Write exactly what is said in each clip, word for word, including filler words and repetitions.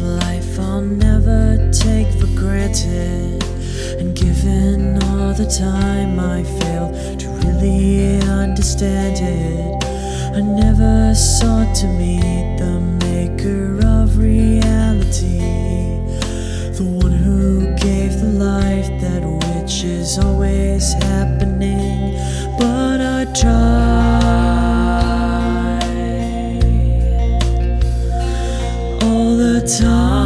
this life I'll never take for granted. And given all the time I failed to really understand it, I never sought to meet the maker of reality, the one who gave the life that which is always happening. But I tried all the time.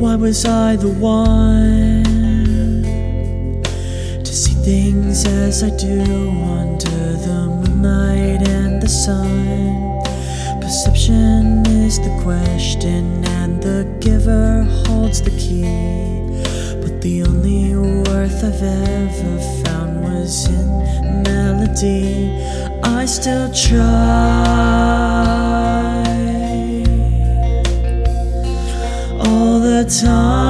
Why was I the one to see things as I do under the moonlight and the sun? Perception is the question, and the giver holds the key. But the only worth I've ever found was in melody. I still try all the time.